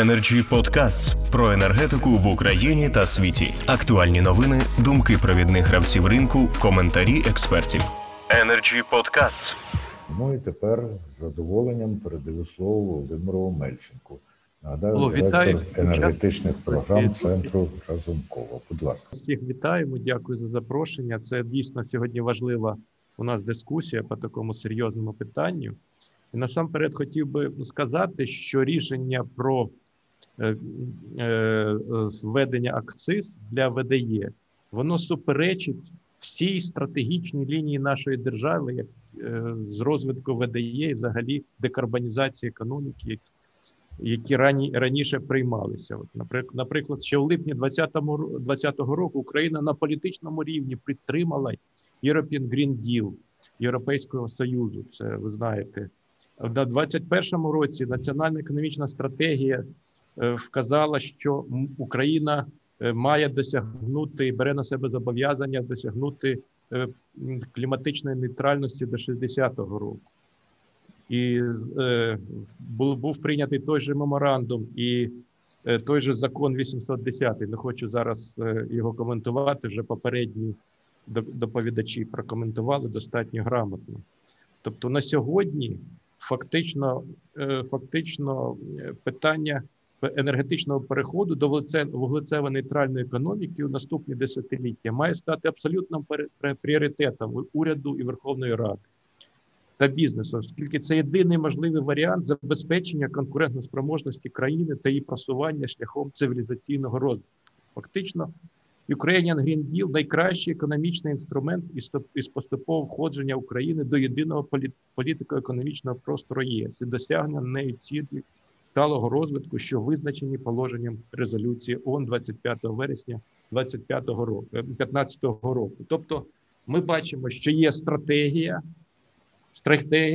Energy Podcasts про енергетику в Україні та світі. Актуальні новини, думки провідних гравців ринку, коментарі експертів. Energy Podcasts. Ну і тепер з задоволенням передаю слово Володимиру Мельченку. Нагадаю, директор енергетичних програм Центру Разумкова. Будь ласка. Всіх вітаємо, дякую за запрошення. Це дійсно сьогодні важлива у нас дискусія по такому серйозному питанню. І насамперед хотів би сказати, що рішення про введення акциз для ВДЄ, воно суперечить всій стратегічній лінії нашої держави з розвитку ВДЄ і взагалі декарбонізації економіки, які раніше приймалися. Наприклад, ще в липні 2020 року Україна на політичному рівні підтримала European Green Deal Європейського Союзу, це ви знаєте. На 21-му році національна економічна стратегія вказала, що Україна має досягнути, бере на себе зобов'язання досягнути кліматичної нейтральності до 60-го року. І був прийнятий той же меморандум і той же закон 810. Не хочу зараз його коментувати, вже попередні доповідачі прокоментували достатньо грамотно. Тобто на сьогодні фактично питання енергетичного переходу до вуглецево-нейтральної економіки у наступні десятиліття має стати абсолютним пріоритетом уряду і Верховної Ради та бізнесу, оскільки це єдиний можливий варіант забезпечення конкурентоспроможності країни та її просування шляхом цивілізаційного розвитку. Фактично, Ukrainian Green Deal – найкращий економічний інструмент із поступового входження України до єдиного політико-економічного простору ЄС і досягнення нею цілі сталого розвитку, що визначені положенням резолюції ООН 25 вересня 2015 року. Тобто ми бачимо, що є стратегія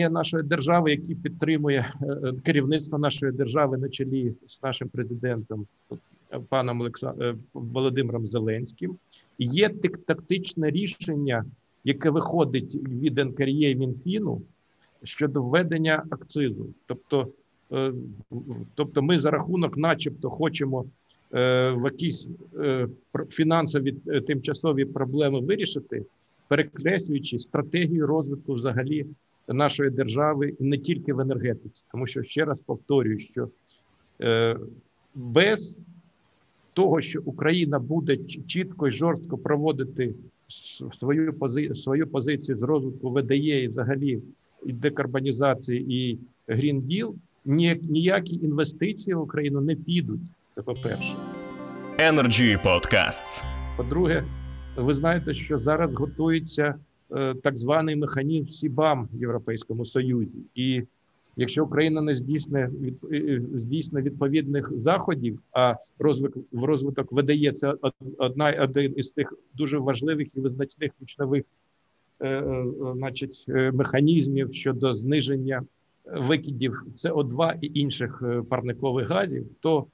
нашої держави, яку підтримує керівництво нашої держави на чолі з нашим президентом паном Володимиром Зеленським. Є тактичне рішення, яке виходить від НКРЄ і Мінфіну щодо введення акцизу. Тобто ми за рахунок начебто хочемо в якісь фінансові тимчасові проблеми вирішити, перекреслюючи стратегію розвитку взагалі нашої держави не тільки в енергетиці. Тому що, ще раз повторюю, що без того, що Україна буде чітко і жорстко проводити свою позицію з розвитку ВДЄ і взагалі і декарбонізації, і Green Deal, ніякі інвестиції в Україну не підуть, це по-перше. Energy Podcasts. По-друге, ви знаєте, що зараз готується так званий механізм СІБАМ в Європейському Союзі. І якщо Україна не здійсне відповідних заходів, а розвиток ВДЄ – це один із тих дуже важливих і визначних ключових механізмів щодо зниження викидів СО2 і інших парникових газів, то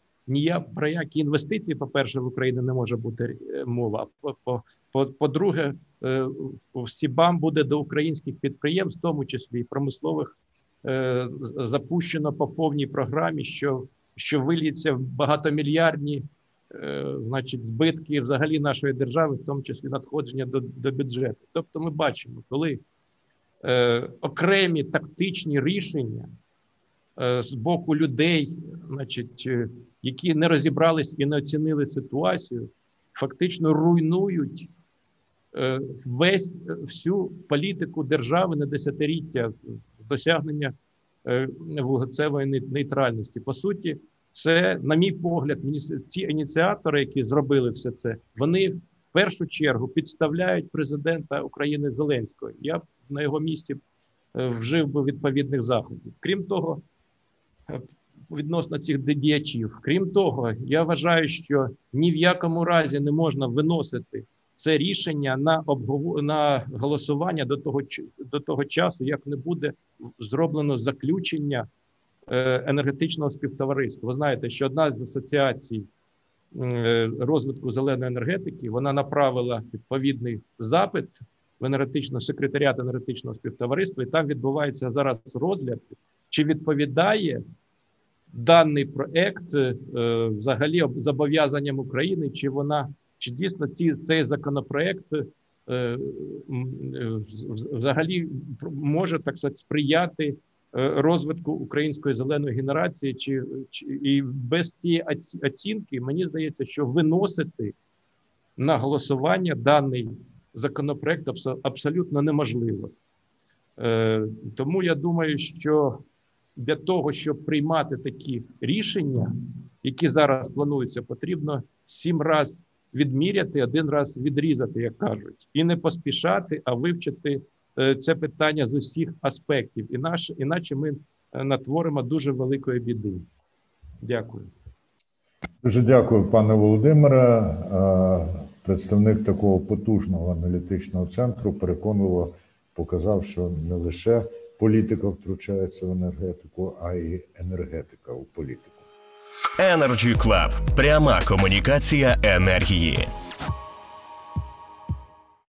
про які інвестиції, по-перше, в Україні не може бути мова. По-друге, СІБАМ буде до українських підприємств, в тому числі і промислових, запущено по повній програмі, що виліться в багатомільярдні збитки взагалі нашої держави, в тому числі надходження до бюджету. Тобто ми бачимо, коли окремі тактичні рішення з боку людей, які не розібрались і не оцінили ситуацію, фактично руйнують всю політику держави на десятиріччя досягнення вуглецевої нейтральності. По суті, це, на мій погляд, ці ініціатори, які зробили все це, вони в першу чергу підставляють президента України Зеленського. Я б на його місці вжив би відповідних заходів. Крім того, відносно цих діячів, крім того, я вважаю, що ні в якому разі не можна виносити це рішення на голосування до того часу, як не буде зроблено заключення енергетичного співтовариства. Ви знаєте, що одна з асоціацій розвитку зеленої енергетики, вона направила відповідний запит в секретаріат енергетичного співтовариства, і там відбувається зараз розгляд, чи відповідає даний проект взагалі зобов'язанням України, чи вона, чи дійсно цей законопроект взагалі може, так сказати, сприяти розвитку української зеленої генерації, і без цієї оцінки, мені здається, що виносити на голосування даний законопроект абсолютно неможливо. Тому я думаю, що для того, щоб приймати такі рішення, які зараз плануються, потрібно 7 раз відміряти, 1 раз відрізати, як кажуть, і не поспішати, а вивчити це питання з усіх аспектів. Іначе ми натворимо дуже великої біди. Дякую. Дуже дякую, пане Володимире. Представник такого потужного аналітичного центру переконливо показав, що не лише політика втручається в енергетику, а й енергетика у політику. Energy Club. Пряма комунікація енергії.